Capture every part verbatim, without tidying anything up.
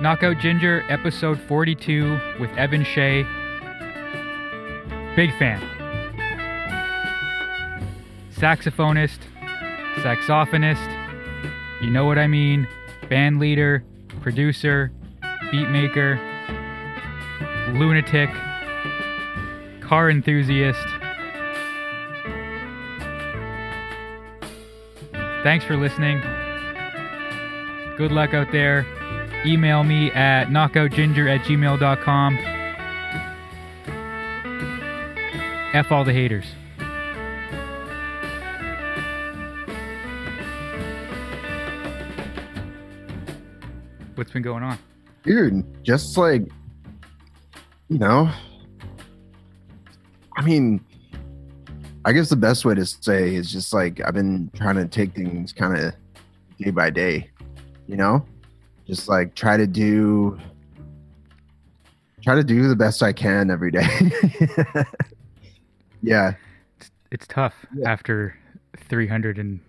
Knockout Ginger, episode forty-two with Evan Shea. Big fan. Saxophonist, saxophonist, you know what I mean, band leader, producer, beat maker, lunatic, car enthusiast. Thanks for listening. Good luck out there. Email me at knockoutginger at gmail dot com. F all the haters. What's been going on? Dude, just like, you know, I mean, I guess the best way to say is just like, I've been trying to take things kind of day by day, you know? Just like try to do, try to do the best I can every day. Yeah. It's, it's tough yeah. after three hundred and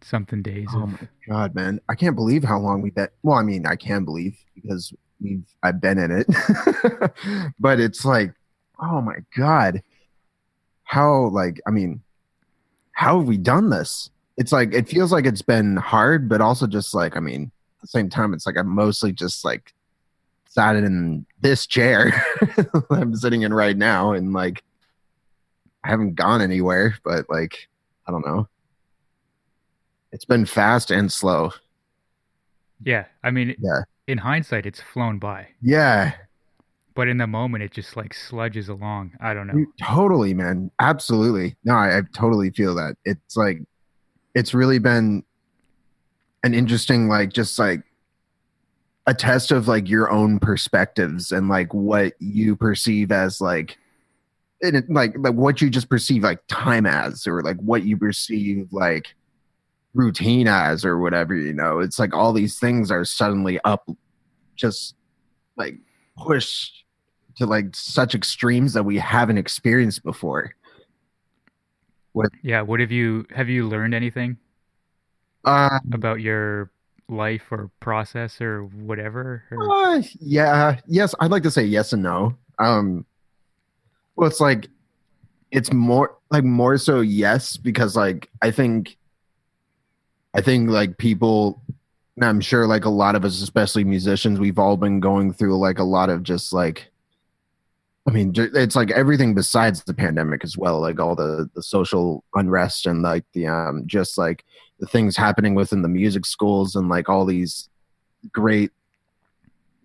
something days. Oh of... my God, man. I can't believe how long we've been. Well, I mean, I can believe because we've, I've been in it, but it's like, oh my God, how like, I mean, how have we done this? It's like, it feels like it's been hard, but also just like, I mean, the same time it's like I'm mostly just like sat in this chair I'm sitting in right now, and like I haven't gone anywhere, but like I don't know, it's been fast and slow. Yeah, I mean, yeah, in hindsight it's flown by, yeah, but in the moment it just like sludges along. I don't know. You, totally, man, absolutely. No, I, I totally feel that. It's like it's really been an interesting, like, just like a test of like your own perspectives and like what you perceive as like, it, like, like what you just perceive like time as, or like what you perceive like routine as, or whatever, you know. It's like all these things are suddenly up, just like pushed to like such extremes that we haven't experienced before. What? Yeah. What have you, have you learned anything? Uh, about your life or process or whatever? Or? Uh, yeah. Yes. I'd like to say yes and no. Um, well, it's like, it's more like more so yes, because like, I think, I think like people, and I'm sure like a lot of us, especially musicians, we've all been going through like a lot of just like, I mean, it's like everything besides the pandemic as well, like all the, the social unrest and like the, um, just like the things happening within the music schools and like all these great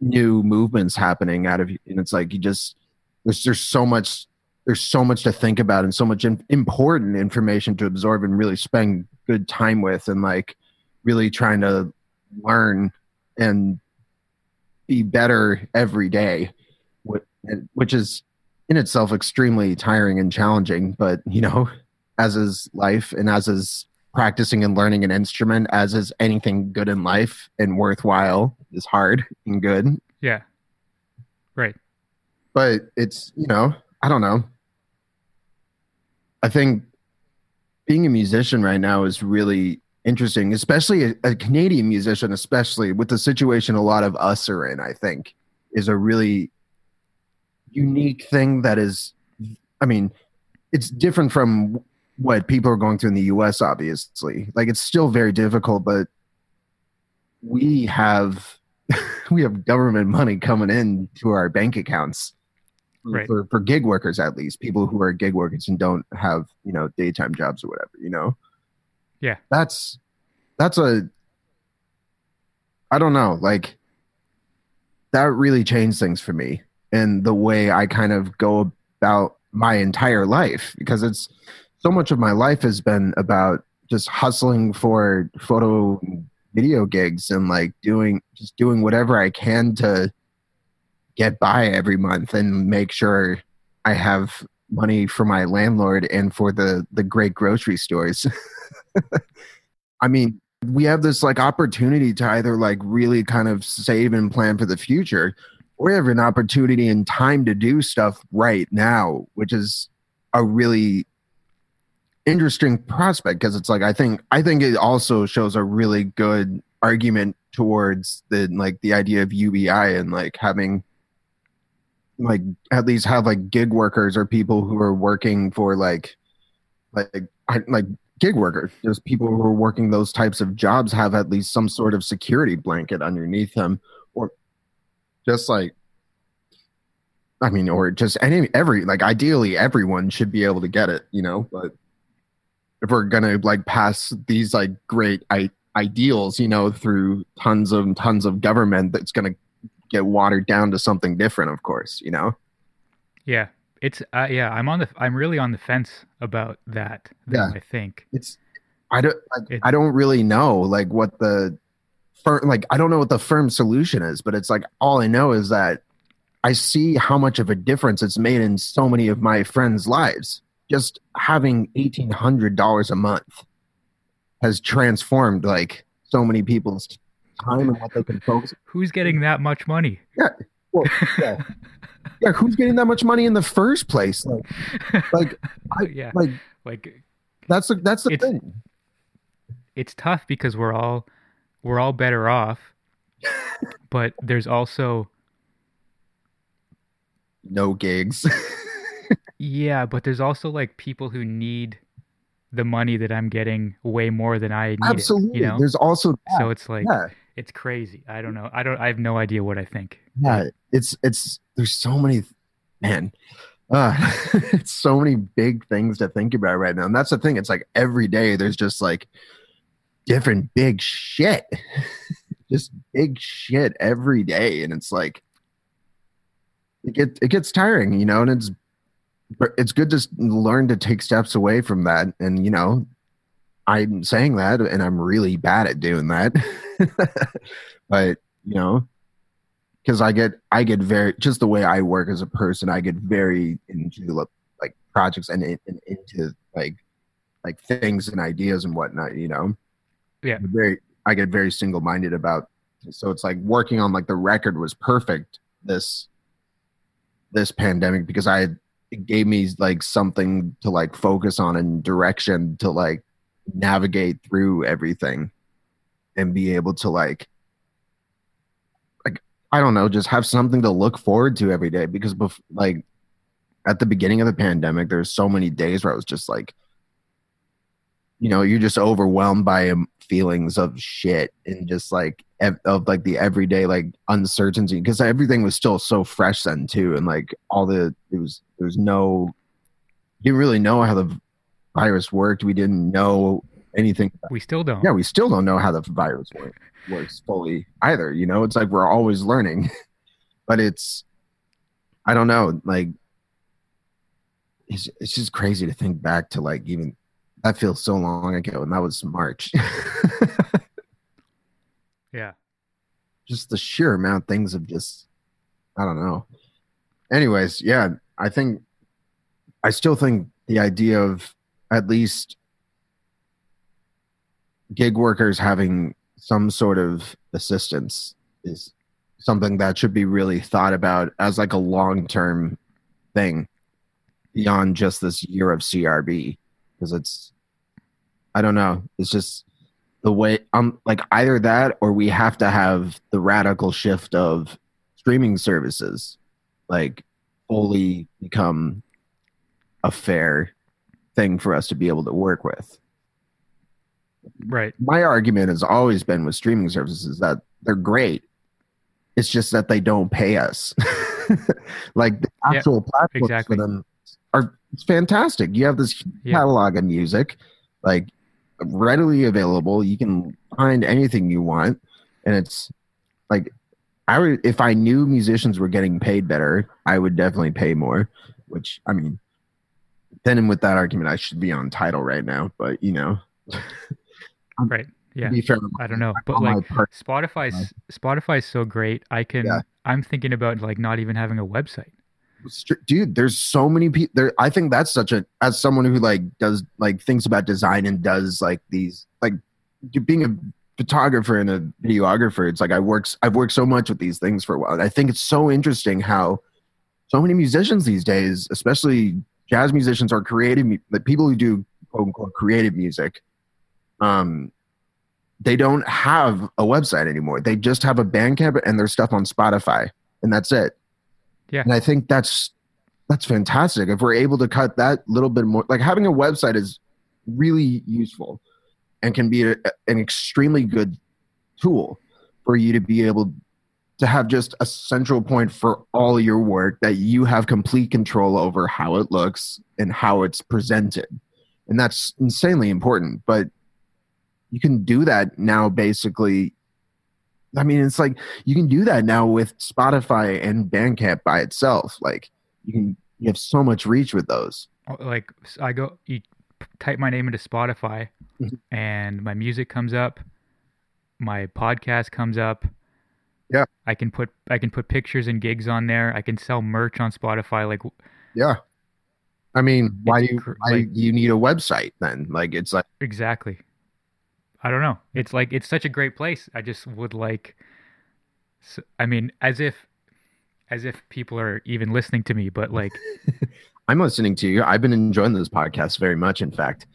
new movements happening out of, and it's like, you just, there's, there's so much, there's so much to think about and so much in, important information to absorb and really spend good time with, and like really trying to learn and be better every day. Which is in itself extremely tiring and challenging, but you know, as is life, and as is practicing and learning an instrument, as is anything good in life and worthwhile, is hard and good. Yeah. Right. But it's, you know, I don't know. I think being a musician right now is really interesting, especially a, a Canadian musician, especially with the situation a lot of us are in, I think, is a really unique thing that is, I mean, it's different from what people are going through in the U S, obviously. Like, it's still very difficult, but we have we have government money coming in to our bank accounts, right, for, for gig workers, at least people who are gig workers and don't have, you know, daytime jobs or whatever, you know. Yeah, that's that's a I don't know, like that really changed things for me and the way I kind of go about my entire life, because it's so much of my life has been about just hustling for photo and video gigs and like doing, just doing whatever I can to get by every month and make sure I have money for my landlord and for the, the great grocery stores. I mean, we have this like opportunity to either like really kind of save and plan for the future, we have an opportunity and time to do stuff right now, which is a really interesting prospect, because it's like I think I think it also shows a really good argument towards the like the idea of U B I and like having like at least have like gig workers or people who are working for like like like gig workers, just people who are working those types of jobs have at least some sort of security blanket underneath them, or just like I mean, or just any every like ideally everyone should be able to get it, you know. But if we're gonna like pass these like great I- ideals, you know, through tons and tons of government, that's gonna get watered down to something different, of course, you know. Yeah, it's uh, yeah. I'm on the I'm really on the fence about that. Yeah, I think it's I don't like, it, I don't really know like what the firm like I don't know what the firm solution is, but it's like all I know is that I see how much of a difference it's made in so many of my friends' lives. Just having eighteen hundred dollars a month has transformed like so many people's time and what they can focus on. Who's getting that much money? Yeah. Well, yeah. yeah. Who's getting that much money in the first place? Like, like, I, yeah. like, like that's the, that's the it's, thing. It's tough because we're all, we're all better off, but there's also no gigs. Yeah, but there's also like people who need the money that I'm getting way more than I need. Absolutely. It, you know? There's also that. So it's like yeah. it's crazy. I don't know. I don't I have no idea what I think. Yeah, it's it's there's so many man. Uh it's so many big things to think about right now. And that's the thing. It's like every day there's just like different big shit. Just big shit every day, and it's like It, get, it gets tiring, you know, and it's it's good to learn to take steps away from that. And, you know, I'm saying that and I'm really bad at doing that. But, you know, because I get I get very just the way I work as a person, I get very into like projects and, and into like like things and ideas and whatnot, you know. Yeah. Very I get very single minded about. So it's like working on like the record was perfect. This. This pandemic, because I it gave me like something to like focus on and direction to like navigate through everything and be able to like like I don't know, just have something to look forward to every day. Because bef- like at the beginning of the pandemic, there's so many days where I was just like, you know, you're just overwhelmed by feelings of shit and just like ev- of like the everyday like uncertainty, because everything was still so fresh then too, and like all the it was there was no you didn't really know how the virus worked. We didn't know anything. We still don't. Yeah, we still don't know how the virus work, works fully either. You know, it's like we're always learning, but it's I don't know. Like it's it's just crazy to think back to like even. That feels so long ago, and that was March. Yeah. Just the sheer amount of things have just, I don't know. Anyways, yeah, I think, I still think the idea of at least gig workers having some sort of assistance is something that should be really thought about as like a long-term thing beyond just this year of C R B. Because it's, I don't know. It's just the way um, like either that or we have to have the radical shift of streaming services, like fully become a fair thing for us to be able to work with. Right. My argument has always been with streaming services that they're great. It's just that they don't pay us. Like the actual yep, platforms exactly. for them. Are, it's fantastic. You have this yeah. catalog of music, like readily available. You can find anything you want, and it's like I would, if I knew musicians were getting paid better, I would definitely pay more. Which I mean, then with that argument, I should be on Tidal right now. But you know, right? Yeah. Be fair, I don't know, but like Spotify's Spotify's so great. I can. Yeah. I'm thinking about like not even having a website. Dude, there's so many people there. I think that's such a, as someone who like does like thinks about design and does like these, like being a photographer and a videographer, it's like I works I've worked so much with these things for a while. And I think it's so interesting how so many musicians these days, especially jazz musicians, are creative, the people who do quote unquote creative music, um, they don't have a website anymore. They just have a Bandcamp and their stuff on Spotify, and that's it. Yeah. And I think that's that's fantastic. If we're able to cut that little bit more, like having a website is really useful and can be a, an extremely good tool for you to be able to have just a central point for all your work that you have complete control over how it looks and how it's presented. And that's insanely important. But you can do that now basically. I mean, it's like you can do that now with Spotify and Bandcamp by itself. Like you can, you have so much reach with those. Like I go, you type my name into Spotify mm-hmm. and my music comes up, my podcast comes up. Yeah. I can put, I can put pictures and gigs on there. I can sell merch on Spotify. Like, yeah. I mean, why do you, why like, you need a website then? Like it's like, exactly. I don't know. It's like, it's such a great place. I just would like, I mean, as if, as if people are even listening to me, but like. I'm listening to you. I've been enjoying this podcast very much. In fact,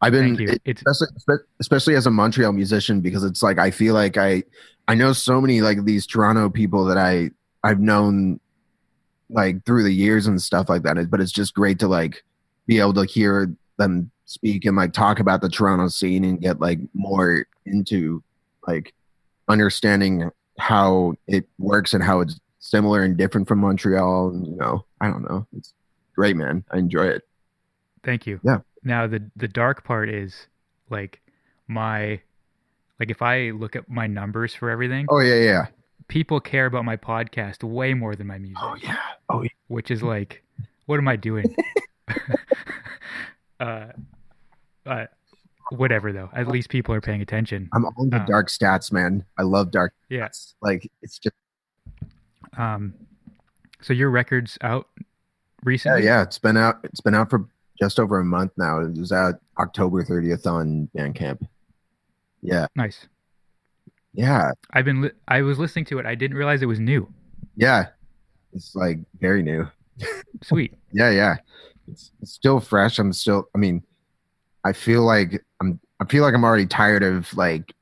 I've been, thank you. It's, especially, especially as a Montreal musician, because it's like, I feel like I, I know so many like these Toronto people that I I've known like through the years and stuff like that. But it's just great to like be able to hear them speak and like talk about the Toronto scene and get like more into like understanding how it works and how it's similar and different from Montreal. And, you know, I don't know. It's great, man. I enjoy it. Thank you. Yeah. Now the, the dark part is like my, like if I look at my numbers for everything. Oh yeah. Yeah. People care about my podcast way more than my music. Oh yeah. Oh yeah. Which is like, what am I doing? uh, Uh, whatever though. At least people are paying attention. I'm on the um, dark stats, man. I love dark. Yeah. Stats. Like it's just. Um, so your record's out recently? Yeah, yeah, it's been out. It's been out for just over a month now. It was out October thirtieth on Bandcamp. Yeah. Nice. Yeah. I've been. Li- I was listening to it. I didn't realize it was new. Yeah. It's like very new. Sweet. Yeah, yeah. It's, it's still fresh. I'm still. I mean. I feel like I'm. I feel like I'm already tired of like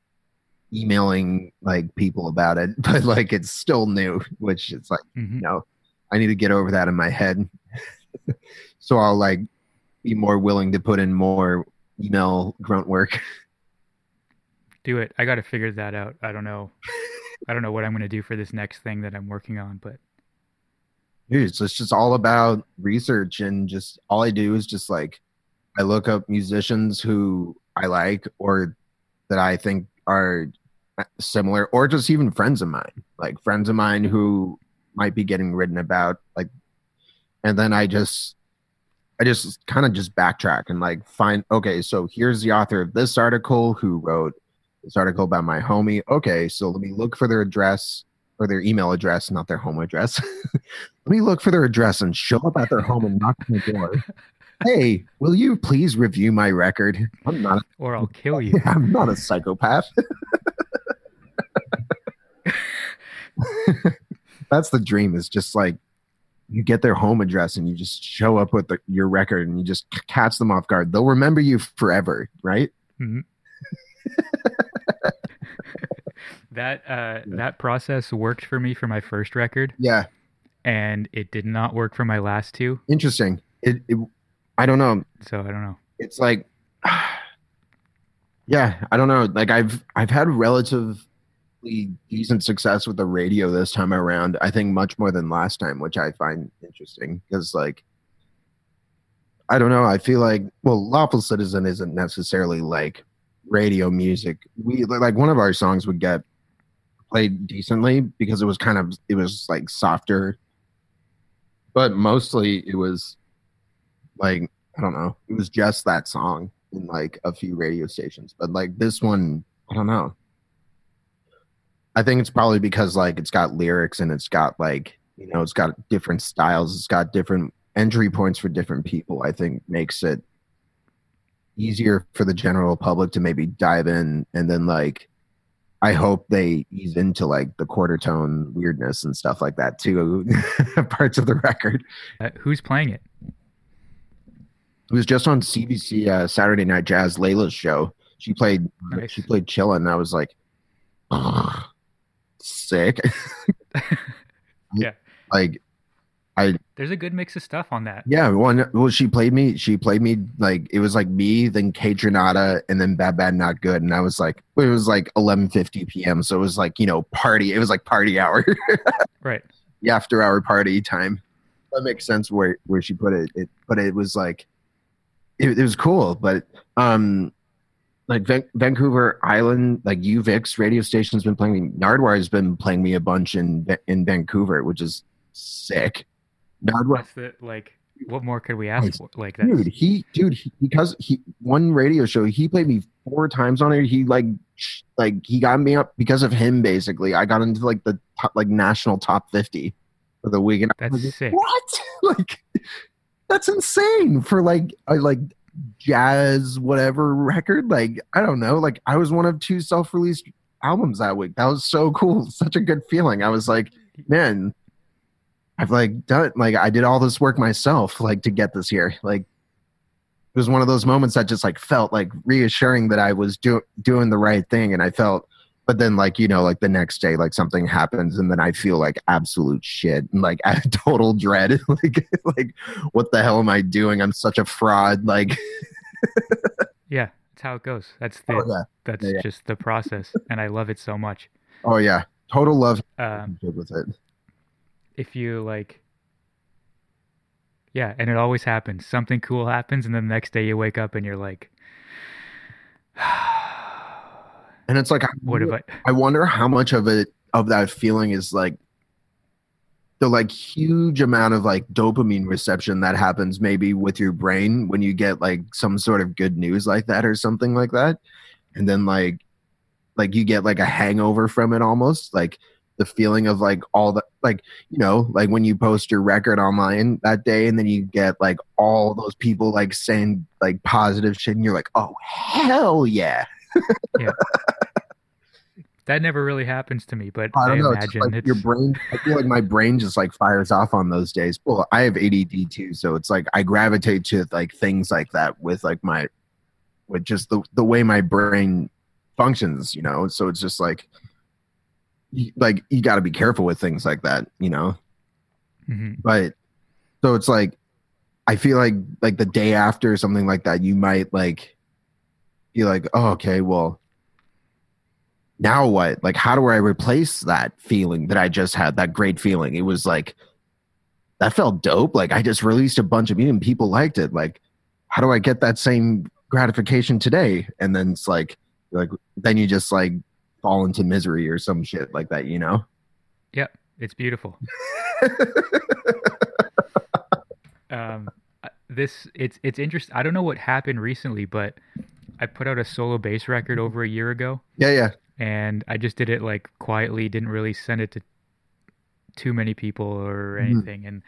emailing like people about it, but like it's still new, which it's like mm-hmm. you know, I need to get over that in my head. So I'll like be more willing to put in more email grunt work. Do it. I got to figure that out. I don't know. I don't know what I'm going to do for this next thing that I'm working on, but dude, so it's just all about research and just all I do is just like. I look up musicians who I like or that I think are similar or just even friends of mine, like friends of mine who might be getting written about. Like, and then I just, I just kind of just backtrack and like find, okay, so here's the author of this article who wrote this article about my homie. Okay. So let me look for their address or their email address, not their home address. Let me look for their address and show up at their home and knock on the door. Hey, will you please review my record? I'm not, a, or I'll kill you. I'm not a psychopath. That's the dream. Is just like you get their home address and you just show up with the, your record and you just catch them off guard. They'll remember you forever, right? Mm-hmm. that uh, yeah. That process worked for me for my first record. Yeah, and it did not work for my last two. Interesting. It. it I don't know. So I don't know. It's like, yeah, I don't know. Like I've, I've had relatively decent success with the radio this time around. I think much more than last time, which I find interesting because like, I don't know. I feel like, well, Lawful Citizen isn't necessarily like radio music. We like one of our songs would get played decently because it was kind of, it was like softer, but mostly it was, like, I don't know. It was just that song in like a few radio stations. But like this one, I don't know. I think it's probably because like it's got lyrics and it's got like, you know, it's got different styles. It's got different entry points for different people. I think makes it easier for the general public to maybe dive in. And then like, I hope they ease into like the quarter tone weirdness and stuff like that too. Parts of the record. Uh, who's playing it? It was just on C B C uh, Saturday Night Jazz, Layla's show. She played nice. She played Chillin', and I was like, sick. Yeah. Like I There's a good mix of stuff on that. Yeah, well, well she played me she played me like it was like me, then Catronata, and then Bad Bad Not Good, and I was like, it was like eleven fifty p.m. so it was like, you know, party. It was like party hour. Right. The after hour party time. That makes sense where where she put it. It but it was like it, it was cool, but um like Van- Vancouver Island, like U V X radio station's been playing me. Nardwuar has been playing me a bunch in in Vancouver, which is sick. Nardwuar, the, like, what more could we ask for? Like, that's... dude, he, dude, he, because he one radio show he played me four times on it. He like, like he got me up because of him. Basically, I got into like the top, like national top fifty for the week. And that's I was like, sick. What? Like, that's insane for like, I like. jazz whatever record. Like I don't know, like I was one of two self-released albums that week. That was so cool, such a good feeling. I was like, man, I've like done like I did all this work myself like to get this here. Like it was one of those moments that just like felt like reassuring that I was do- doing the right thing. And I felt, but then like, you know, like the next day like something happens and then I feel like absolute shit and like I have total dread. like like what the hell am I doing? I'm such a fraud. Like yeah, that's how it goes. That's the, oh, yeah. that's yeah, yeah. just the process, and I love it so much. Oh yeah, total love um, with it. If you like, yeah, and it always happens. Something cool happens, and then the next day you wake up and you're like. And it's like, I, what if I, I wonder how much of it, of that feeling is like the like huge amount of like dopamine reception that happens maybe with your brain when you get like some sort of good news like that or something like that. And then like, like you get like a hangover from it almost, like the feeling of like all the, like, you know, like when you post your record online that day and then you get like all those people like saying like positive shit and you're like, oh, hell yeah. Yeah, that never really happens to me, but I don't I know. Imagine it's like it's... your brain. I feel like my brain just like fires off on those days. Well, I have A D D too, so it's like I gravitate to like things like that with like my, with just the the way my brain functions, you know. So it's just like, like you got to be careful with things like that, you know. Mm-hmm. But so it's like, I feel like like the day after or something like that, you might like. You're like, oh, okay, well, now what? Like, how do I replace that feeling that I just had, that great feeling? It was like, that felt dope. Like, I just released a bunch of music and people liked it. Like, how do I get that same gratification today? And then it's like, like then you just like fall into misery or some shit like that, you know? Yeah, it's beautiful. um, this, it's, it's interesting. I don't know what happened recently, but... I put out a solo bass record over a year ago. Yeah, yeah. And I just did it like quietly, didn't really send it to too many people or anything. Mm-hmm. And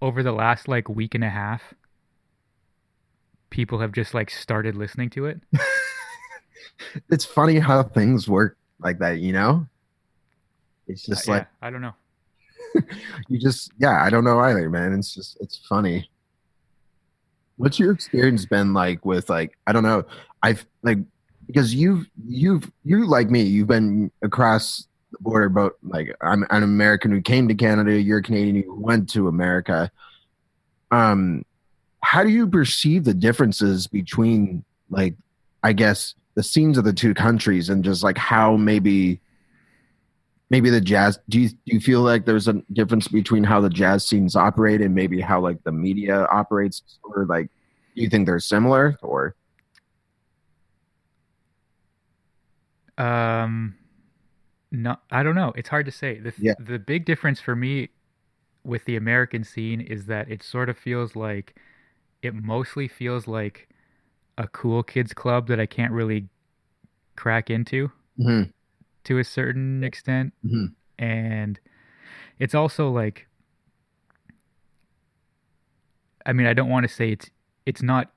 over the last like week and a half, people have just like started listening to it. It's funny how things work like that, you know? It's just uh, like... Yeah, I don't know. You just... Yeah, I don't know either, man. It's just... It's funny. What's your experience been like with like, I don't know, I've like, because you've, you've, you like me, you've been across the border, but like I'm an American who came to Canada, you're a Canadian who went to America. Um, how do you perceive the differences between like, I guess the scenes of the two countries and just like how maybe, maybe the jazz, do you, do you feel like there's a difference between how the jazz scenes operate and maybe how like the media operates, or like, do you think they're similar or? Um, no, I don't know. It's hard to say. The, yeah. the big difference for me with the American scene is that it sort of feels like, it mostly feels like a cool kids club that I can't really crack into. Mm-hmm. To a certain extent. Mm-hmm. And it's also like, I mean, I don't want to say it's, it's not,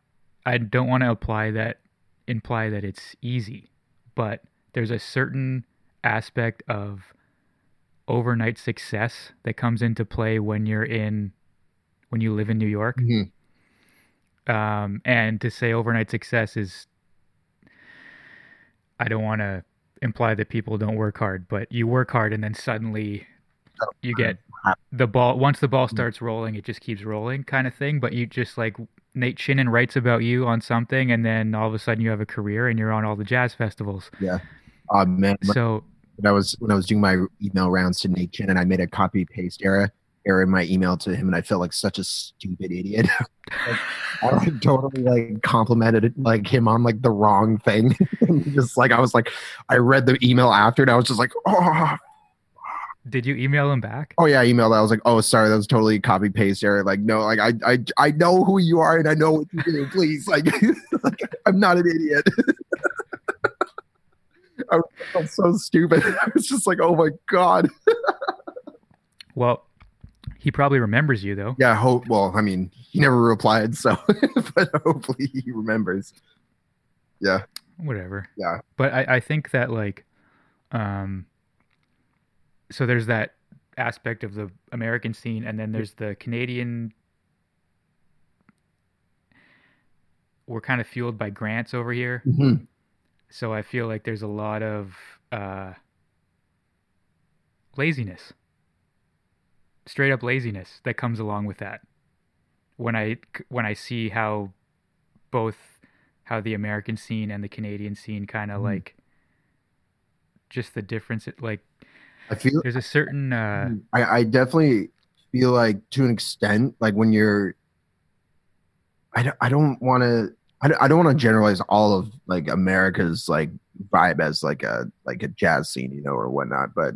I don't want to apply that, imply that it's easy, but there's a certain aspect of overnight success that comes into play when you're in, when you live in New York. Mm-hmm. Um, and to say overnight success is, I don't want to imply that people don't work hard, but you work hard and then suddenly you get the ball. Once the ball starts rolling, it just keeps rolling kind of thing. But you just like Nate Chinen writes about you on something, and then all of a sudden you have a career and you're on all the jazz festivals. Yeah. Oh, man. So when I was, when I was doing my email rounds to Nate Chinen, I made a copy paste error. error in my email to him, and I felt like such a stupid idiot. Like, I like totally like complimented it, like him on like the wrong thing. And just like I was like, I read the email after and I was just like, oh. Did you email him back? Oh yeah, I emailed. I was like, oh sorry, that was totally copy paste error. Like no, like I I I know who you are and I know what you do. Please, like, like I'm not an idiot. I felt so stupid. I was just like, oh my god. Well. He probably remembers you, though. Yeah, hope. Well, I mean, he never replied, so. But hopefully he remembers. Yeah. Whatever. Yeah. But I, I think that, like, um, so there's that aspect of the American scene, and then there's the Canadian. We're kind of fueled by grants over here. Mm-hmm. So I feel like there's a lot of uh, laziness. Straight up laziness that comes along with that. When I when I see how both how the American scene and the Canadian scene kind of mm-hmm. like just the difference. It, like I feel there's a certain. Uh, I I definitely feel like to an extent like when you're. I don't, I don't want to I don't want to generalize all of like America's like vibe as like a like a jazz scene, you know, or whatnot, but.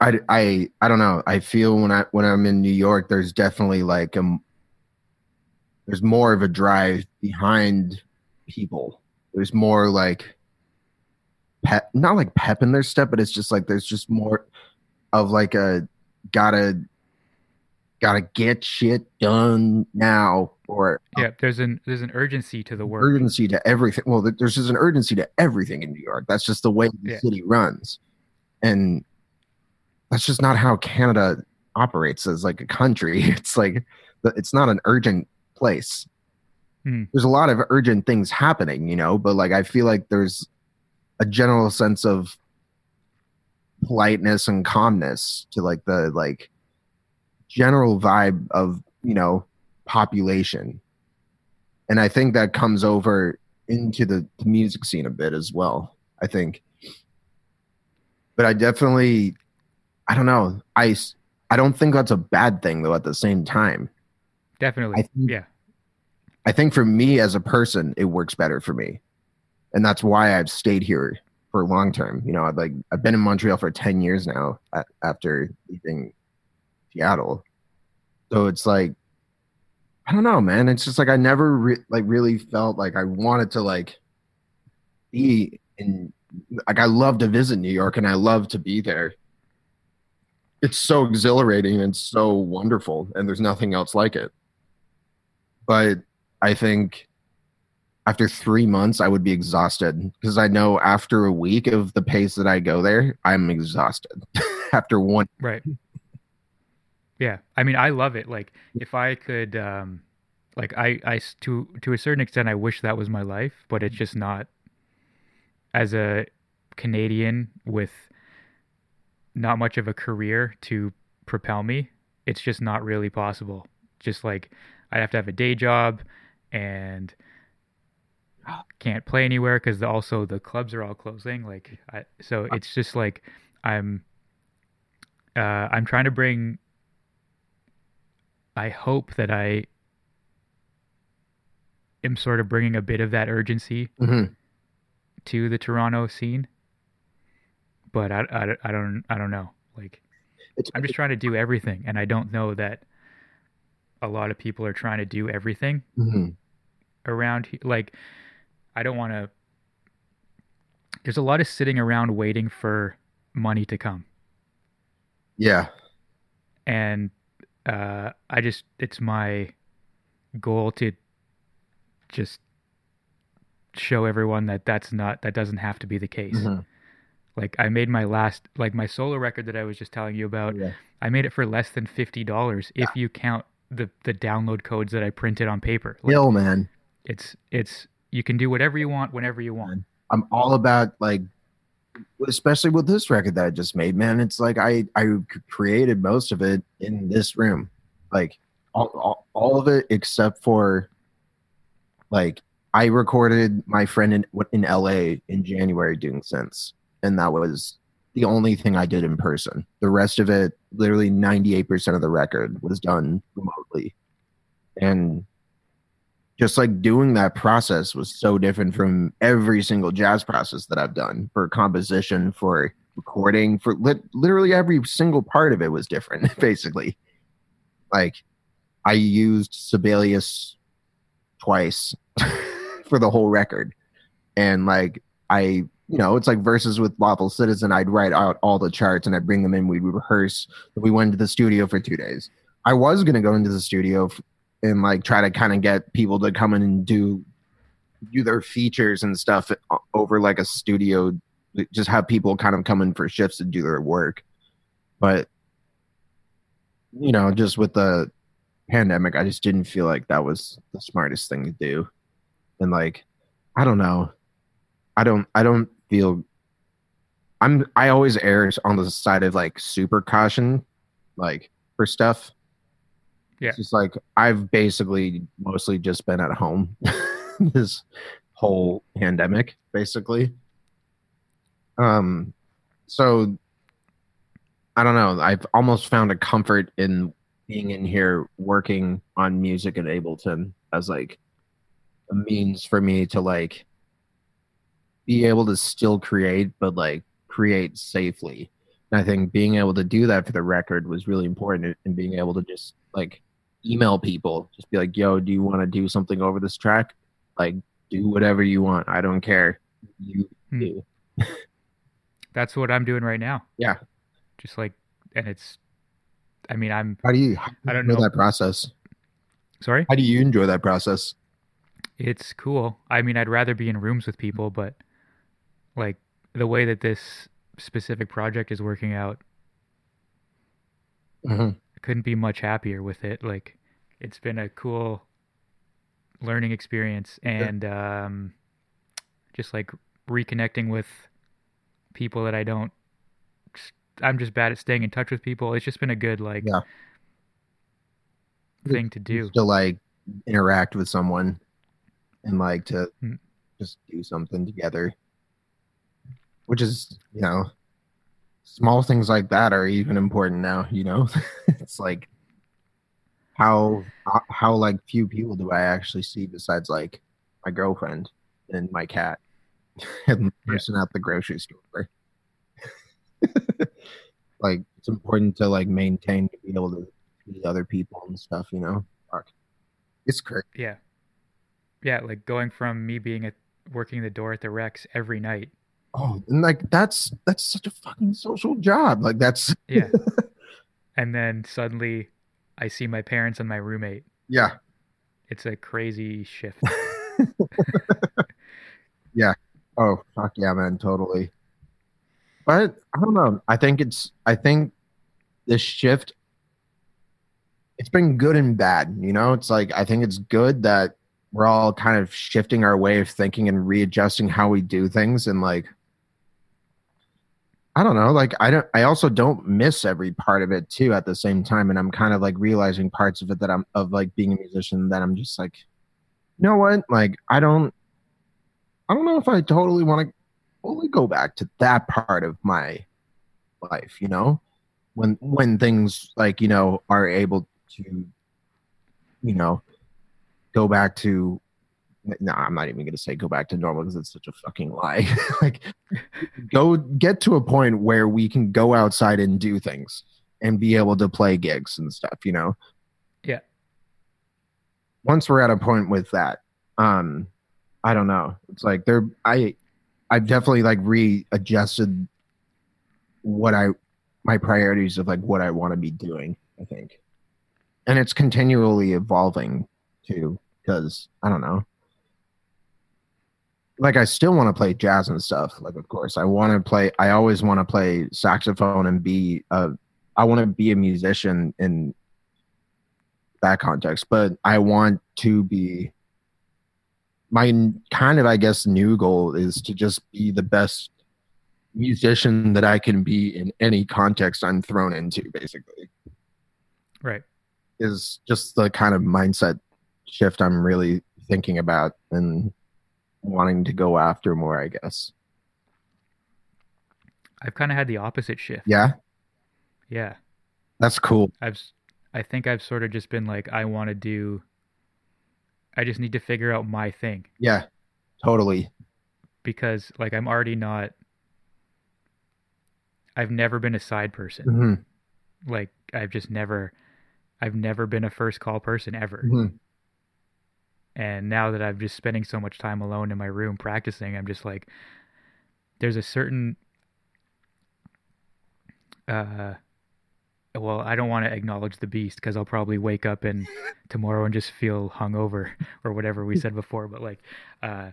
I, I, I don't know. I feel when I when I'm in New York, there's definitely like a there's more of a drive behind people. There's more like pep, not like pep in their step, but it's just like there's just more of like a gotta gotta get shit done now. Or yeah, there's an there's an urgency to the work. Urgency to everything. Well, there's just an urgency to everything in New York. That's just the way the yeah. city runs, and. That's just not how Canada operates as like a country. It's like, it's not an urgent place. Hmm. There's a lot of urgent things happening, you know, but like, I feel like there's a general sense of politeness and calmness to like the, like general vibe of, you know, population. And I think that comes over into the music scene a bit as well, I think, but I definitely, I don't know. I, I don't think that's a bad thing, though, at the same time. Definitely. I think, yeah. I think for me as a person, it works better for me. And that's why I've stayed here for long term. You know, I've, like, I've been in Montreal for ten years now at, after leaving Seattle. So it's like, I don't know, man. It's just like I never re- like really felt like I wanted to like be in – like I love to visit New York and I love to be there. It's so exhilarating and so wonderful, and there's nothing else like it. But I think after three months, I would be exhausted because I know after a week of the pace that I go there, I'm exhausted after one. Right. Yeah. I mean, I love it. Like if I could, um, like I, I, to, to a certain extent, I wish that was my life, but it's just not. As a Canadian with not much of a career to propel me, it's just not really possible. Just like I'd have to have a day job and can't play anywhere because also the clubs are all closing. Like I, so it's just like I'm uh I'm trying to bring I hope that I am sort of bringing a bit of that urgency mm-hmm. to the Toronto scene. But I, I, I don't I don't know. Like, it's, I'm just trying to do everything, and I don't know that a lot of people are trying to do everything mm-hmm. around here. Like, I don't want to. There's a lot of sitting around waiting for money to come. Yeah, and uh, I just it's my goal to just show everyone that that's not that doesn't have to be the case. Mm-hmm. Like I made my last, like my solo record that I was just telling you about, yeah. I made it for less than fifty dollars yeah. if you count the, the download codes that I printed on paper. Like, yo, man. It's, it's, you can do whatever you want, whenever you want. I'm all about, like, especially with this record that I just made, man, it's like I, I created most of it in this room. Like, all, all, all of it except for, like, I recorded my friend in in L A in January doing synths, and that was the only thing I did in person. The rest of it, literally ninety-eight percent of the record was done remotely. And just like doing that process was so different from every single jazz process that I've done, for composition, for recording, for li- literally every single part of it was different, basically. Like, I used Sibelius twice for the whole record. And like, I, you know, it's like verses with Lawful Citizen, I'd write out all the charts and I'd bring them in, we'd rehearse, we went to the studio for two days. I was going to go into the studio for, and like try to kind of get people to come in and do do their features and stuff over like a studio, just have people kind of come in for shifts and do their work. But, you know, just with the pandemic, I just didn't feel like that was the smartest thing to do. And like, I don't know. I don't, I don't feel, I'm, I always err on the side of like super caution, like for stuff. Yeah. It's just like I've basically mostly just been at home this whole pandemic, basically. Um, so I don't know. I've almost found a comfort in being in here working on music in Ableton as like a means for me to like be able to still create, but like create safely. And I think being able to do that for the record was really important, and being able to just like email people, just be like, yo, do you want to do something over this track? Like, do whatever you want. I don't care. You hmm. do. That's what I'm doing right now. Yeah. Just like, and it's, I mean, I'm, how do you, how do you I don't know that process. Sorry. How do you enjoy that process? It's cool. I mean, I'd rather be in rooms with people, but like the way that this specific project is working out, mm-hmm. I couldn't be much happier with it. Like, it's been a cool learning experience, and yeah. um just like reconnecting with people that I don't I'm just bad at staying in touch with people. It's just been a good like yeah. thing to do, to like interact with someone and like to mm-hmm. just do something together. Which is, you know, small things like that are even important now, you know? It's like, how, how like, few people do I actually see besides, like, my girlfriend and my cat and the person yeah. at the grocery store. Like, it's important to, like, maintain to be able to meet other people and stuff, you know? Fuck. It's crazy. Yeah. Yeah, like, going from me being at working the door at the Rex every night. Oh, and like that's that's such a fucking social job. Like that's yeah. And then suddenly I see my parents and my roommate. Yeah. It's a crazy shift. Yeah. Oh, fuck yeah, man, totally. But I don't know. I think it's I think this shift, it's been good and bad, you know? It's like, I think it's good that we're all kind of shifting our way of thinking and readjusting how we do things, and like I don't know. Like I don't. I also don't miss every part of it too at the same time, and I'm kind of like realizing parts of it that I'm of like being a musician that I'm just like, you know what? Like I don't. I don't know if I totally want to totally go back to that part of my life. You know, when when things like you know are able to, you know, go back to. No, I'm not even going to say go back to normal because it's such a fucking lie. Like, go get to a point where we can go outside and do things and be able to play gigs and stuff, you know? Yeah. Once we're at a point with that, um, I don't know. It's like there, I, I've definitely like readjusted what I, my priorities of like what I want to be doing, I think. And it's continually evolving too, because I don't know. Like, I still want to play jazz and stuff. Like, of course, I want to play. I always want to play saxophone and be a. I want to be a musician in that context, but I want to be my kind of, I guess, new goal is to just be the best musician that I can be in any context I'm thrown into, basically. Right. Is just the kind of mindset shift I'm really thinking about and wanting to go after more, I guess. I've kind of had the opposite shift. Yeah? Yeah. That's cool. I've, I think I've sort of just been like, I want to do... I just need to figure out my thing. Yeah, totally. Because, like, I'm already not... I've never been a side person. Mm-hmm. Like, I've just never... I've never been a first call person ever. Mm-hmm. And now that I'm just spending so much time alone in my room practicing, I'm just like... There's a certain... Uh, well, I don't want to acknowledge the beast because I'll probably wake up and tomorrow and just feel hungover or whatever we said before. But like, uh,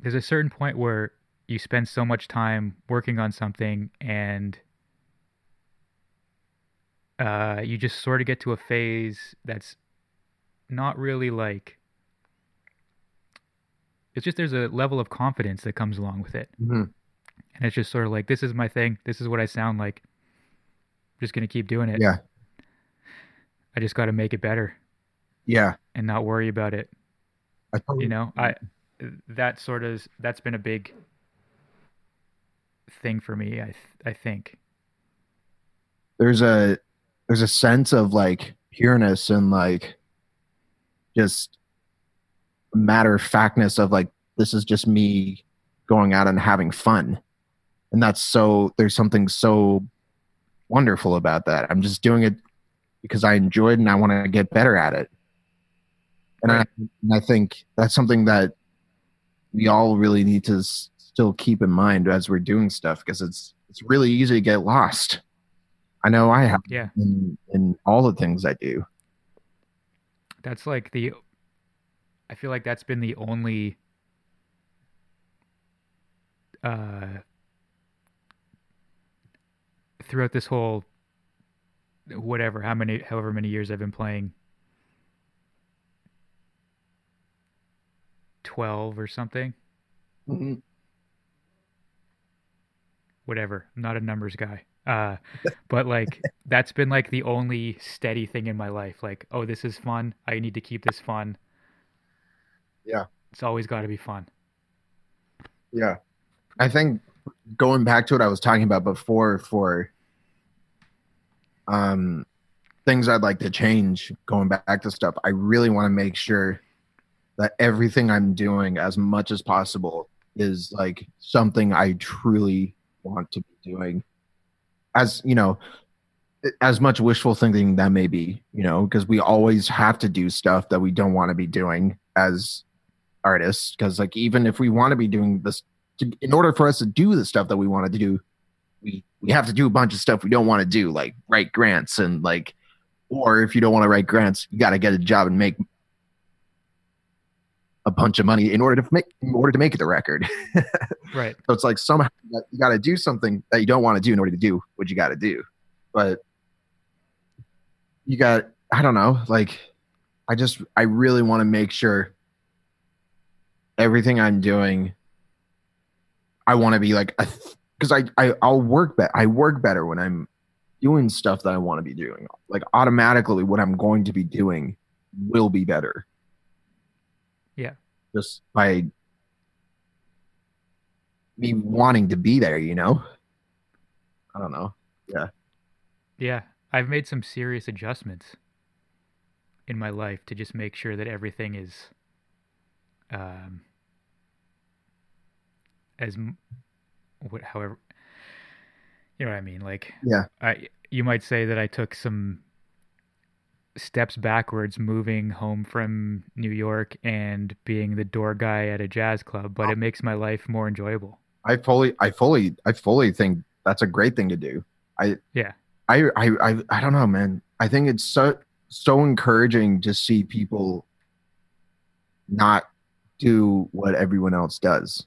there's a certain point where you spend so much time working on something and uh, you just sort of get to a phase that's not really like, it's just there's a level of confidence that comes along with it. Mm-hmm. And it's just sort of like, this is my thing. This is what I sound like. I'm just going to keep doing it. Yeah. I just got to make it better. Yeah. And not worry about it. I totally you know, I, that sort of, that's been a big thing for me. I, I think there's a, there's a sense of like pureness and like just matter of factness of like, this is just me going out and having fun. And that's so, there's something so wonderful about that. I'm just doing it because I enjoy it and I want to get better at it. And I, and I think that's something that we all really need to s- still keep in mind as we're doing stuff, because it's it's really easy to get lost. I know I have yeah. in, in all the things I do. That's like the, I feel like that's been the only... Uh, throughout this whole whatever, how many, however many years I've been playing, twelve or something, mm-hmm. whatever. I'm not a numbers guy, uh, but like that's been like the only steady thing in my life. Like, oh, this is fun. I need to keep this fun. Yeah, it's always got to be fun. Yeah. I think going back to what I was talking about before for um, things I'd like to change, going back to stuff, I really want to make sure that everything I'm doing as much as possible is like something I truly want to be doing. As, you know, as much wishful thinking that may be, you know, because we always have to do stuff that we don't want to be doing as artists. Because like, even if we want to be doing this, To, in order for us to do the stuff that we wanted to do, we, we have to do a bunch of stuff we don't want to do, like write grants and like, or if you don't want to write grants, you got to get a job and make a bunch of money in order to make in order to make it the record. Right. So it's like somehow you got to do something that you don't want to do in order to do what you got to do. But you got, I don't know, like I just I really want to make sure everything I'm doing. I want to be like, a th- cause I, I, I'll work better. I work better when I'm doing stuff that I want to be doing. Like automatically what I'm going to be doing will be better. Yeah. Just by me wanting to be there, you know? I don't know. Yeah. Yeah. I've made some serious adjustments in my life to just make sure that everything is, um, as what, however, you know what I mean? Like, yeah, I, you might say that I took some steps backwards moving home from New York and being the door guy at a jazz club, but it makes my life more enjoyable. I fully, I fully, I fully think that's a great thing to do. I, yeah, I, I, I, I don't know, man. I think it's so, so encouraging to see people not do what everyone else does.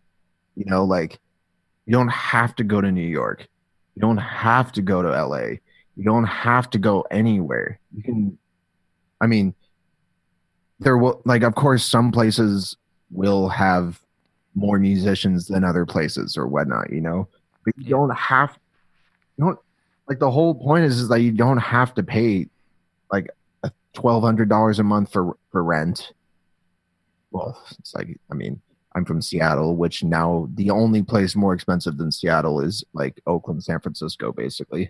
You know, like, you don't have to go to New York. You don't have to go to L A. You don't have to go anywhere. You can, I mean, there will, like, of course, some places will have more musicians than other places or whatnot, you know. But you yeah. don't have, you don't like the whole point is, is that you don't have to pay like twelve hundred dollars a month for for rent. Well, it's like, I mean, I'm from Seattle, which now the only place more expensive than Seattle is like Oakland, San Francisco, basically.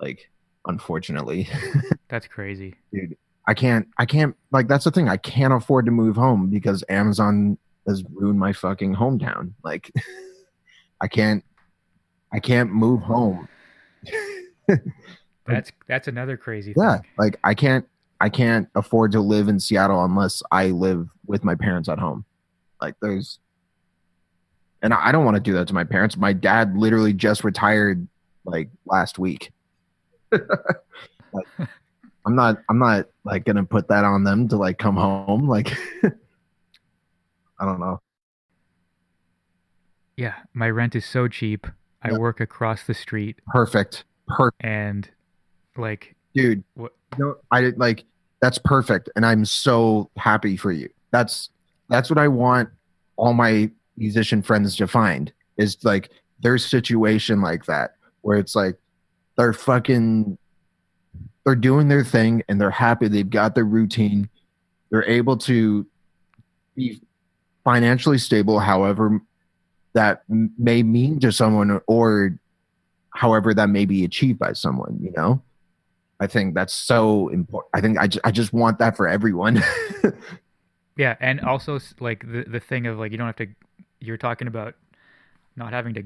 Like, unfortunately, that's crazy, dude. I can't, I can't like that's the thing. I can't afford to move home because Amazon has ruined my fucking hometown. Like, I can't, I can't move home. That's that's another crazy thing. Yeah, like I can't, I can't afford to live in Seattle unless I live with my parents at home. Like there's, and I don't want to do that to my parents. My dad literally just retired like last week. Like, I'm not, I'm not like gonna put that on them to like come home. Like, I don't know. Yeah, my rent is so cheap. I yeah. work across the street. Perfect. Perfect. And like, dude, what? No, I did like that's perfect, and I'm so happy for you. That's that's what I want all my musician friends to find is like their situation like that, where it's like they're fucking. They're doing their thing and they're happy. They've got their routine. They're able to be financially stable, however that may mean to someone or however that may be achieved by someone, you know? I think that's so important. I think I, ju- I just want that for everyone. Yeah, and also like the, the thing of like you don't have to, you're talking about not having to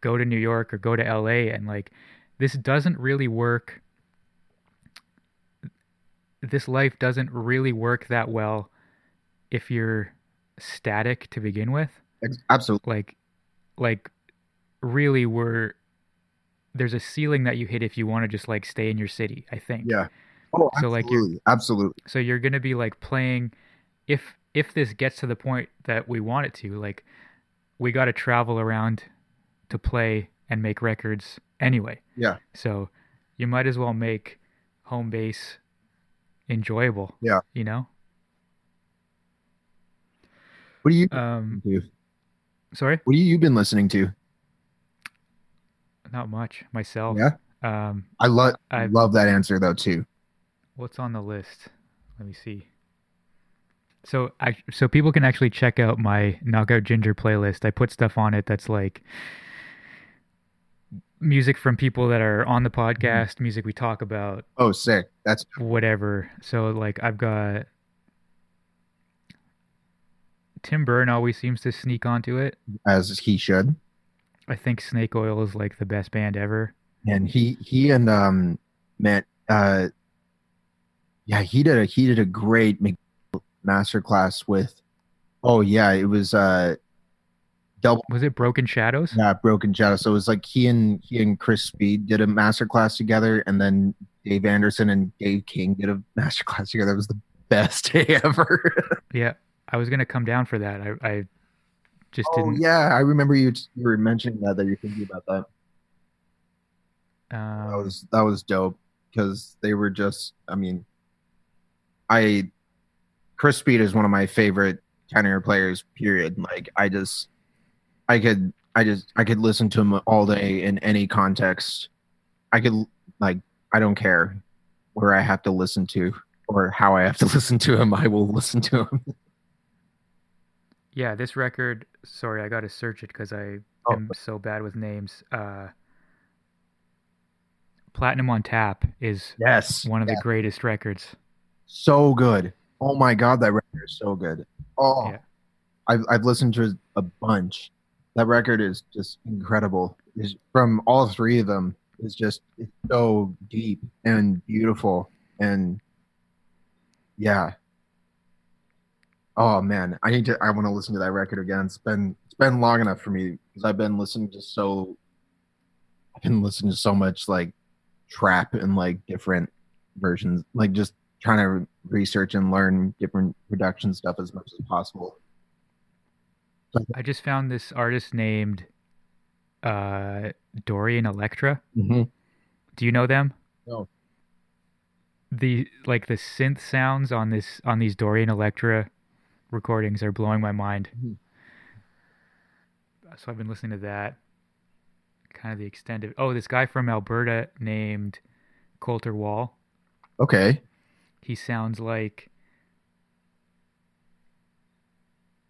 go to New York or go to L A, and like this doesn't really work. This life doesn't really work that well if you're static to begin with. Absolutely. Like, like really we're, there's a ceiling that you hit if you want to just like stay in your city, I think. Yeah. Oh, so absolutely. Like you're, absolutely. So you're going to be like playing, if, if this gets to the point that we want it to, like we got to travel around to play and make records anyway. Yeah. So you might as well make home base enjoyable. Yeah, you know. What do you um to? Sorry, what have you been listening to? Not much myself. Yeah. um I love I love that answer though too. What's on the list? Let me see. So I so people can actually check out my Knockout Ginger playlist. I put stuff on it that's like music from people that are on the podcast, mm-hmm. music we talk about. Oh, sick. That's whatever. So like I've got Tim Byrne always seems to sneak onto it. As he should. I think Snake Oil is like the best band ever. And he, he and um Matt uh yeah, he did a he did a great masterclass with oh yeah, it was uh Double, was it Broken Shadows? Yeah, Broken Shadows. So it was like he and he and Chris Speed did a masterclass together, and then Dave Anderson and Dave King did a masterclass together. It was the best day ever. Yeah, I was gonna come down for that. I, I just oh, didn't. Yeah, I remember you you were mentioning that that you're thinking about that. Um, that was that was dope because they were just. I mean, I Chris Speed is one of my favorite tenor players. Period. Like I just. I could, I just, I could listen to him all day in any context. I could, like, I don't care where I have to listen to or how I have to listen to him. I will listen to him. Yeah, this record. Sorry, I gotta search it because I oh. am so bad with names. Uh, Platinum on Tap is yes, one of yeah. the greatest records. So good. Oh my god, that record is so good. Oh, yeah. I've I've listened to a bunch. That record is just incredible. It's from all three of them. It's just it's so deep and beautiful. And yeah. Oh man, I need to. I want to listen to that record again. It's been it's been long enough for me because I've been listening to so. I've been listening to so much like trap and like different versions, like just trying to research and learn different production stuff as much as possible. I just found this artist named uh, Dorian Electra. Mm-hmm. Do you know them? No. The like the synth sounds on this on these Dorian Electra recordings are blowing my mind. Mm-hmm. So I've been listening to that. Kind of the extent of... Oh, this guy from Alberta named Coulter Wall. Okay. He sounds like...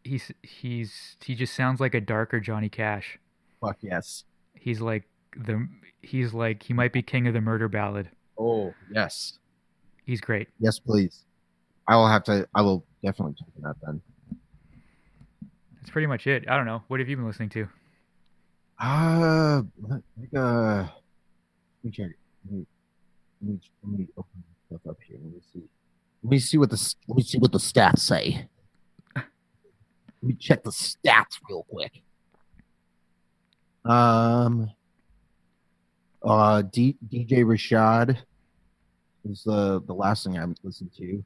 He's he's he just sounds like a darker Johnny Cash. Fuck yes. He's like the he's like he might be king of the murder ballad. Oh yes. He's great. Yes, please. I will have to. I will definitely check it out then. That's pretty much it. I don't know. What have you been listening to? Uh, like uh, let me check. Let me, let me, let me open stuff up here. Let me see. Let me see what the let me see what the stats say. Let me check the stats real quick. Um, uh, D, DJ Rashad is the the last thing I listened to.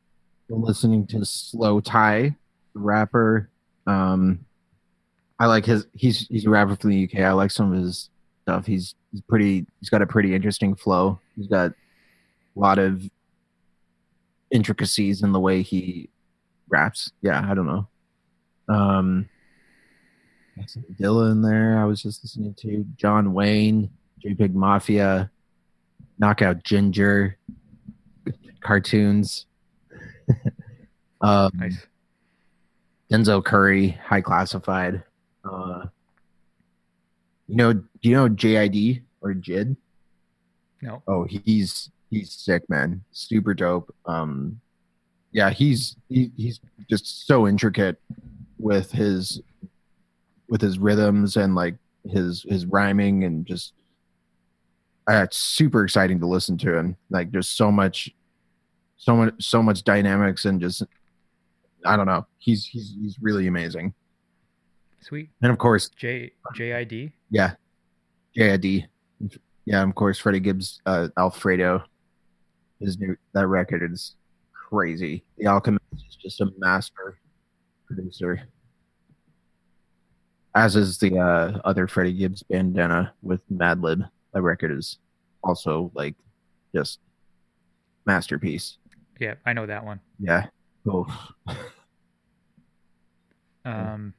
Been listening to Slow Thai, the rapper. Um, I like his. He's he's a rapper from the U K. I like some of his stuff. He's he's pretty. He's got a pretty interesting flow. He's got a lot of intricacies in the way he raps. Yeah, I don't know. Um, got some Dilla in there. I was just listening to John Wayne, JPEG Mafia, Knockout Ginger, cartoons. um, nice. Denzel Curry, High Classified. Uh, you know, do you know J I D or J I D? No. Oh, he's he's sick, man. Super dope. Um, yeah, he's he, he's just so intricate with his with his rhythms and like his his rhyming and just uh, it's super exciting to listen to him. Like there's so much so much so much dynamics and just I don't know. He's he's he's really amazing. Sweet. And of course J J I D? Yeah. J I D. Yeah, of course Freddie Gibbs, uh, Alfredo. His new that record is crazy. The Alchemist is just a master producer. As is the uh, other Freddie Gibbs Bandana with Madlib. That record is also like just masterpiece. Yeah, I know that one. Yeah. Cool. um,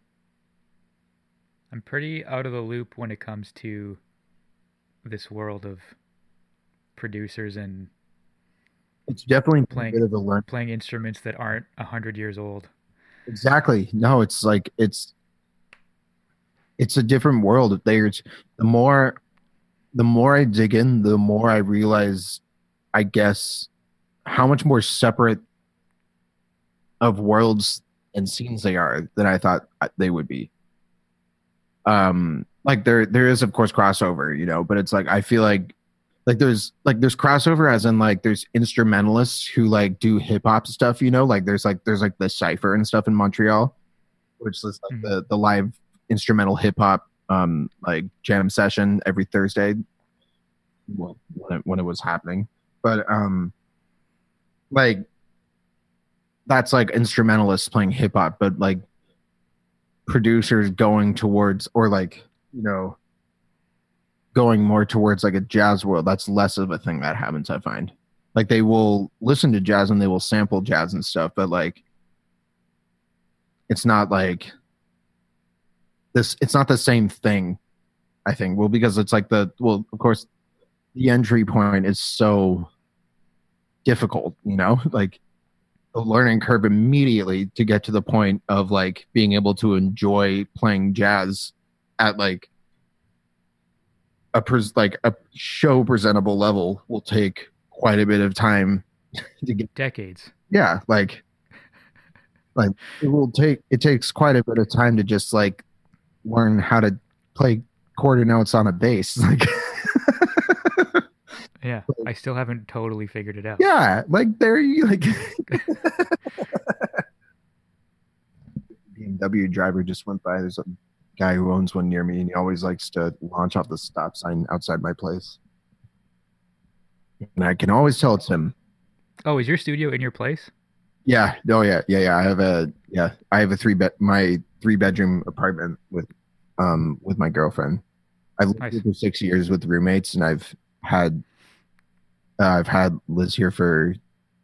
I'm pretty out of the loop when it comes to this world of producers and it's definitely playing a bit of a learn playing instruments that aren't a hundred years old. Exactly. No, it's like it's. It's a different world. There's the more, the more I dig in, the more I realize, I guess, how much more separate of worlds and scenes they are than I thought they would be. Um, like there, there is of course crossover, you know, but it's like I feel like, like there's like there's crossover as in like there's instrumentalists who like do hip hop stuff, you know, like there's like there's like the Cypher and stuff in Montreal, which is like mm-hmm. the the live. Instrumental hip hop, um, like jam session every Thursday. Well, when it, when it was happening, but um, like that's like instrumentalists playing hip hop, but like producers going towards or like you know going more towards like a jazz world. That's less of a thing that happens. I find like they will listen to jazz and they will sample jazz and stuff, but like it's not like. This it's not the same thing, I think. Well, because it's like the well, of course, the entry point is so difficult, you know, like the learning curve immediately to get to the point of like being able to enjoy playing jazz at like a pres like a show presentable level will take quite a bit of time to get decades. Yeah, like like it will take it takes quite a bit of time to just like. Learn how to play quarter notes on a bass. Like yeah, I still haven't totally figured it out. Yeah, like there you like B M W driver just went by. There's a guy who owns one near me and he always likes to launch off the stop sign outside my place. And I can always tell it's him. Oh, is your studio in your place? Yeah. Oh yeah. Yeah. Yeah. I have a, yeah, I have a three bed, my three bedroom apartment with, um, with my girlfriend. I've lived nice. Here for six years with roommates and I've had, uh, I've had Liz here for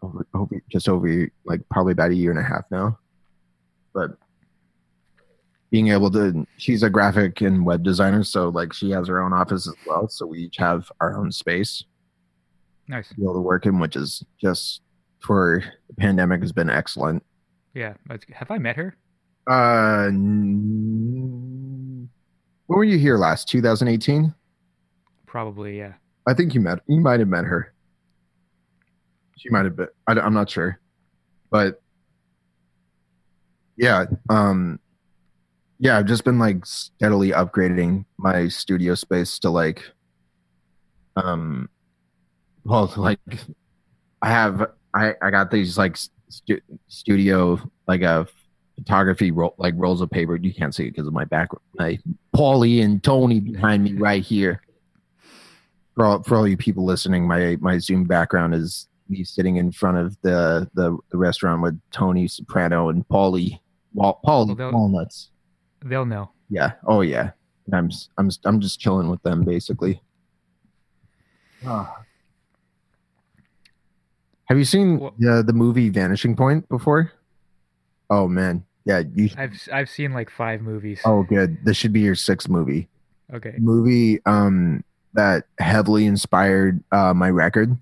over, over, just over like probably about a year and a half now. but being able to, she's a graphic and web designer, so like she has her own office as well. So we each have our own space. Nice. To be able to work in, which is just for the pandemic has been excellent. Yeah. Have I met her? Uh, n- when were you here last? twenty eighteen Probably, yeah. I think you met. You might have met her. She might have been. I, I'm not sure, but yeah, um, yeah. I've just been like steadily upgrading my studio space to like, um, well, like I have. I, I got these like stu- studio like a photography roll like rolls of paper. You can't see it because of my background. My Paulie and Tony behind me right here. For all, for all you people listening, my my Zoom background is me sitting in front of the, the, the restaurant with Tony Soprano and Paulie Wal, Paulie well, Walnuts. They'll know. Yeah. Oh yeah. And I'm I'm I'm just chilling with them basically. Oh. Have you seen well, the the movie Vanishing Point before? Oh man, yeah. You, I've I've seen like five movies. Oh good. This should be your sixth movie. Okay. Movie um that heavily inspired uh, my record.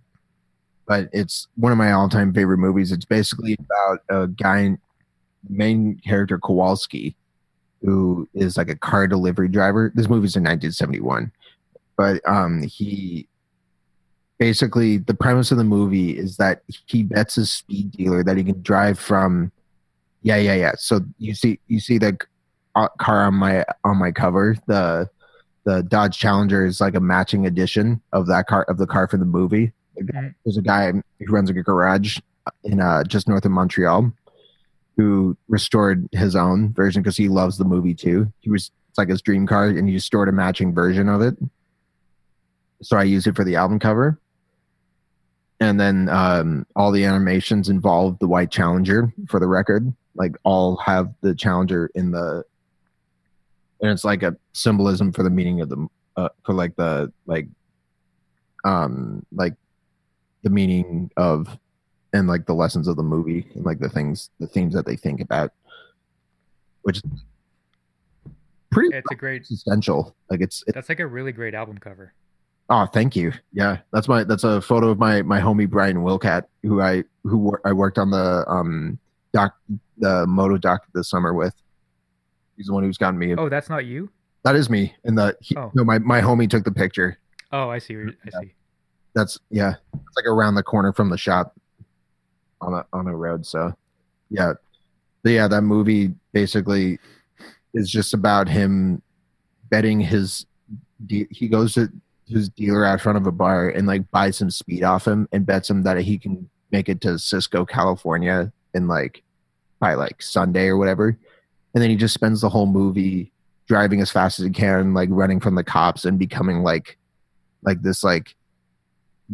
But it's one of my all-time favorite movies. It's basically about a guy, main character Kowalski, who is like a car delivery driver. This movie's in nineteen seventy-one, but um, he basically the premise of the movie is that he bets his speed dealer that he can drive from. Yeah, yeah, yeah. So you see, you see the car on my on my cover. The the Dodge Challenger is like a matching edition of that car of the car from the movie. There's a guy who runs a garage in uh, just north of Montreal who restored his own version because he loves the movie too. He was it's like his dream car, and he restored a matching version of it. So I used it for the album cover, and then um, all the animations involved the white Challenger for the record. Like all have the Challenger in the, and it's like a symbolism for the meaning of the uh, for like the like, um like. the meaning of and like the lessons of the movie and like the things the themes that they think about, which is pretty it's a great essential like it's it, that's like a really great album cover. Oh thank you. Yeah, that's my that's a photo of my my homie Brian Wilcat, who I who I worked on the um doc the moto doc this summer with. He's the one who's gotten me. Oh that's not you? That is me. And the he, oh. no my my homie took the picture. Oh I see I yeah. see That's yeah. It's like around the corner from the shop, on a on a road. So, yeah, but yeah. That movie basically is just about him betting his. De- he goes to his dealer out front of a bar and like buys some speed off him and bets him that he can make it to Cisco, California, in like by like Sunday or whatever. And then he just spends the whole movie driving as fast as he can, like running from the cops and becoming like like this like.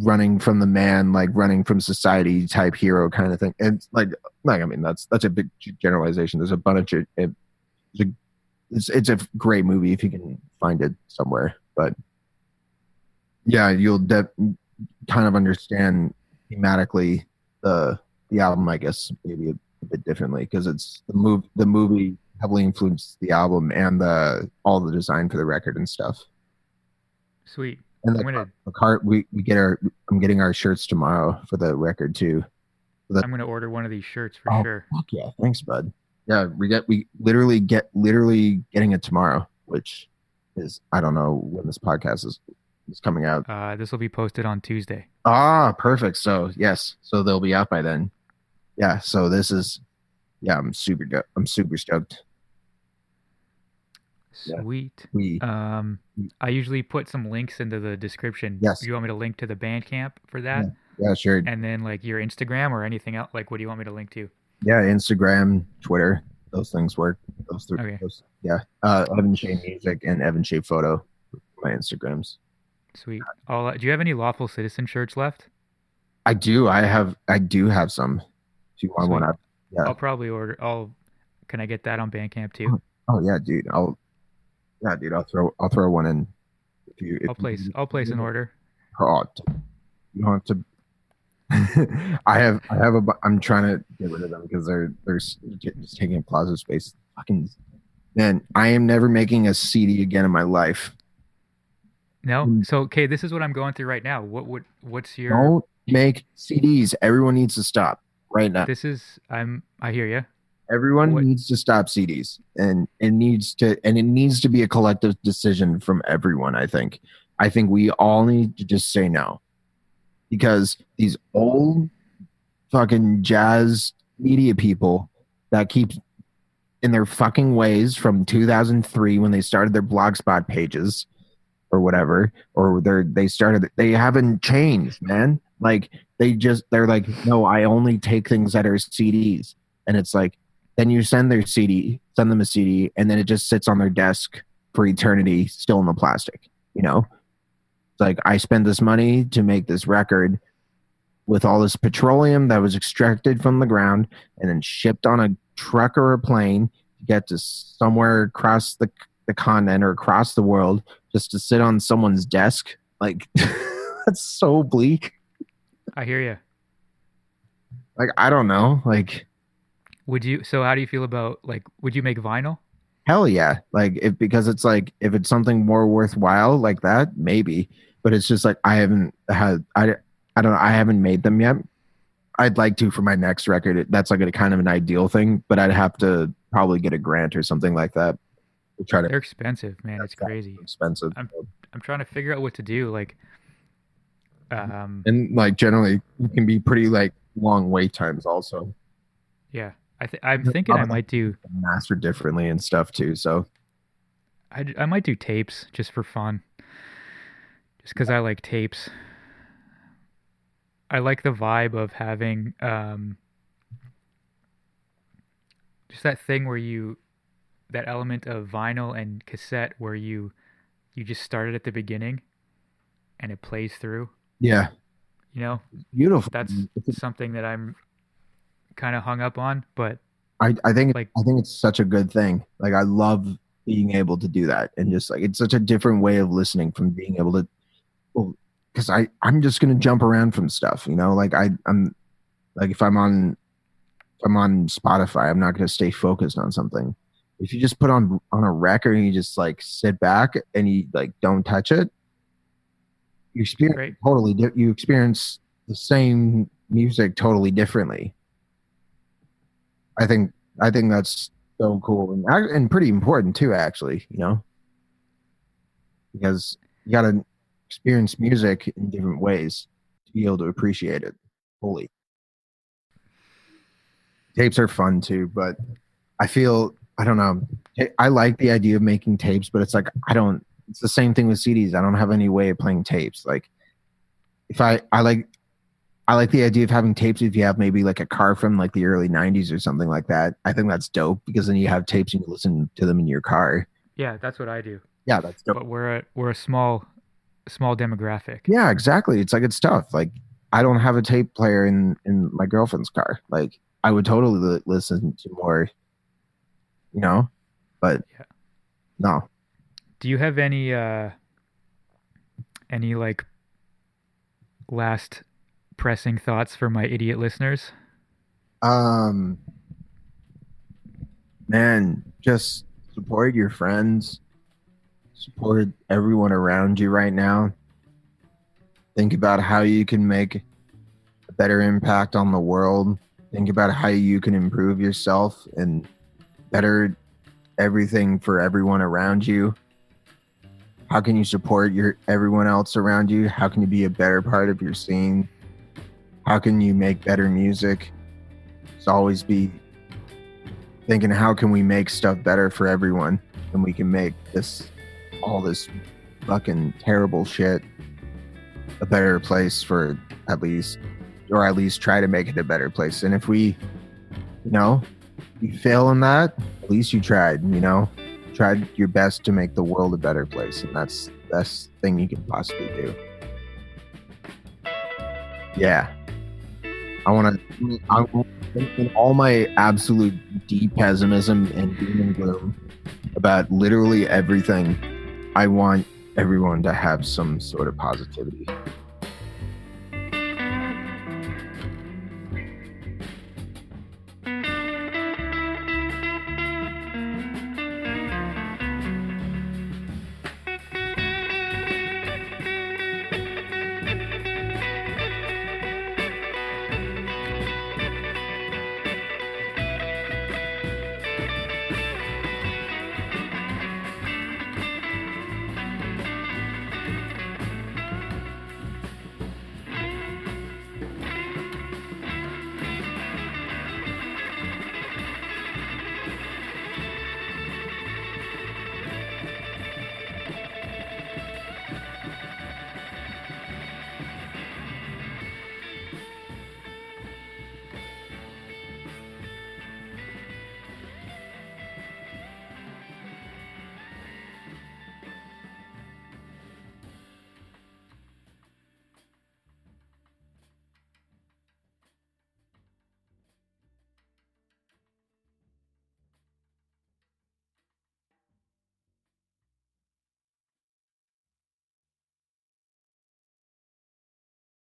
running from the man, like running from society type hero kind of thing. And like, like, I mean, that's, that's a big generalization. There's a bunch of, it, it's, it's a great movie if you can find it somewhere, but yeah, you'll de- kind of understand thematically the, the album, I guess maybe a, a bit differently. Cause it's the move, the movie heavily influenced the album and the, all the design for the record and stuff. Sweet. And the car, the car, we, we get our. I'm getting our shirts tomorrow for the record too. The, I'm gonna order one of these shirts for oh, sure. Fuck yeah! Thanks, bud. Yeah, we get we literally get literally getting it tomorrow, which is I don't know when this podcast is is coming out. Uh, this will be posted on Tuesday. Ah, perfect. So yes, so they'll be out by then. Yeah. So this is. Yeah, I'm super. I'm super stoked. Sweet. Yeah, um, I usually put some links into the description. Yes. Do you want me to link to the Bandcamp for that? Yeah, yeah, sure. And then like your Instagram or anything else? Like, what do you want me to link to? Yeah, Instagram, Twitter, those things work. Those three. Okay. Those, yeah. Uh, Evan Shea Music and Evan Shea Photo, my Instagrams. Sweet. All. Uh, do you have any Lawful Citizen shirts left? I do. I have. I do have some. If you want one, I, yeah. I'll probably order. I'll. Can I get that on Bandcamp too? Oh, oh yeah, dude. I'll. Yeah, dude, I'll throw I'll throw one in. If you, if I'll place you, I'll place you, an order. Oh, you don't have to I have, I have a. I'm trying to get rid of them because they're they're just taking up closet space. Fucking man, I am never making a C D again in my life. No, so okay, this is what I'm going through right now. What would what's your? Don't make C Ds. Everyone needs to stop right now. This is I'm. I hear you. Everyone what? needs to stop C Ds, and it needs to and it needs to be a collective decision from everyone. I think. I think we all need to just say no. Because these old fucking jazz media people that keep in their fucking ways from two thousand three when they started their Blogspot pages or whatever, or they they started, they haven't changed, man. Like they just, they're like, no, I only take things that are C Ds. And it's like, then you send their C D, send them a C D, and then it just sits on their desk for eternity, still in the plastic, you know? Like, I spent this money to make this record with all this petroleum that was extracted from the ground and then shipped on a truck or a plane to get to somewhere across the the continent or across the world just to sit on someone's desk. Like, that's so bleak. I hear you. Like, I don't know. Like, would you, so how do you feel about, like, would you make vinyl? Hell yeah. Like, if, because it's like, if it's something more worthwhile like that, maybe. But it's just like, I haven't had, I, I don't know, I haven't made them yet. I'd like to for my next record. That's like a kind of an ideal thing, but I'd have to probably get a grant or something like that. To try to, They're expensive, man. It's crazy. Expensive. I'm, I'm trying to figure out what to do. Like, um, and like generally, it can be pretty like long wait times also. Yeah. I th- I'm thinking I might do master differently and stuff too. So I, I might do tapes just for fun, just because I like tapes. I like the vibe of having um, just that thing where you, that element of vinyl and cassette where you, you just started at the beginning and it plays through. Yeah. You know, beautiful. That's something that I'm kind of hung up on, but I, I think like I think it's such a good thing. Like I love being able to do that, and just like it's such a different way of listening from being able to, well, because I I'm just gonna jump around from stuff, you know. Like I I'm like if I'm on if I'm on Spotify, I'm not gonna stay focused on something. If you just put on on a record and you just like sit back and you like don't touch it, you experience right. totally you experience the same music totally differently. I think I think that's so cool and, and pretty important too, actually, you know, because you got to experience music in different ways to be able to appreciate it fully. Tapes are fun too, but I feel, I don't know, I like the idea of making tapes, but it's like, I don't, it's the same thing with C Ds. I don't have any way of playing tapes. Like if I, I like, I like the idea of having tapes if you have maybe like a car from like the early nineties or something like that. I think that's dope because then you have tapes and you listen to them in your car. Yeah, that's what I do. Yeah, that's dope. But we're a, we're a small small demographic. Yeah, exactly. It's like it's tough. Like I don't have a tape player in, in my girlfriend's car. Like I would totally listen to more, you know, but yeah. No. Do you have any uh, any like last pressing thoughts for my idiot listeners? Um, man, just support your friends. Support everyone around you right now. Think about how you can make a better impact on the world. Think about how you can improve yourself and better everything for everyone around you. How can you support your everyone else around you? How can you be a better part of your scene? How can you make better music? Just always be thinking, how can we make stuff better for everyone? And we can make this, all this fucking terrible shit, a better place for at least, or at least try to make it a better place. And if we, you know, you fail in that, at least you tried, you know, tried your best to make the world a better place. And that's the best thing you can possibly do. Yeah. I want to, I want in all my absolute deep pessimism and doom and gloom about literally everything, I want everyone to have some sort of positivity.